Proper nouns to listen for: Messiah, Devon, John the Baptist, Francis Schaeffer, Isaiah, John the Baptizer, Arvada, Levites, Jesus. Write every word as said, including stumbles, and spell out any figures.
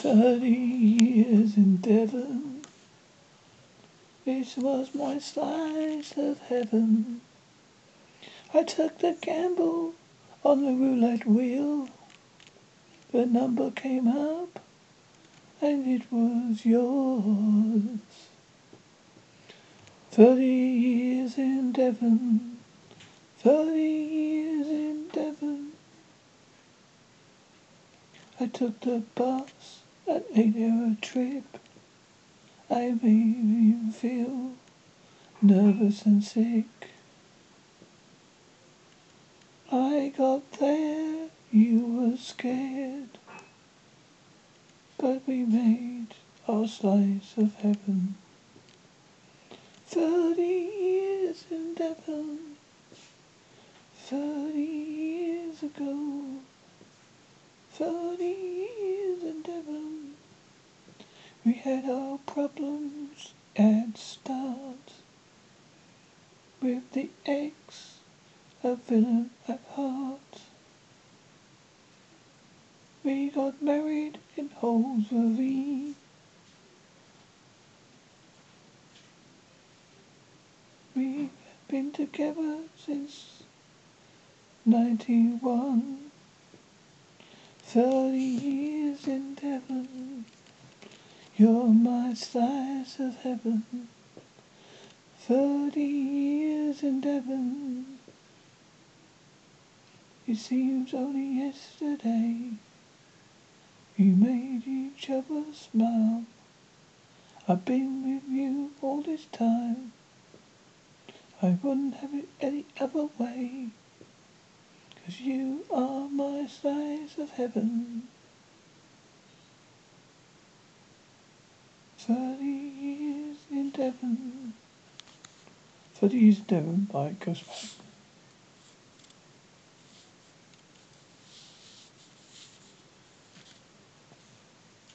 Thirty years in Devon, this was my slice of heaven. I took the gamble on the roulette wheel. The number came up, and it was yours. Thirty years in Devon, thirty years in Devon. I took the bus, an eight-hour trip. I made him feel nervous and sick. I got there, you were scared, but we made our slice of heaven. Thirty years in Devon, thirty years ago, thirty years in Devon. We had our problems at start, with the ex, a villain at heart. We got married in Holes Ravine. We've been together since ninety-one. Thirty years in Devon, you're my slice of heaven. Thirty years in Devon, it seems only yesterday we made each other smile. I've been with you all this time, I wouldn't have it any other way, 'cause you are my slice of heaven. Thirty years in Devon. Thirty years in Devon by Ghostman.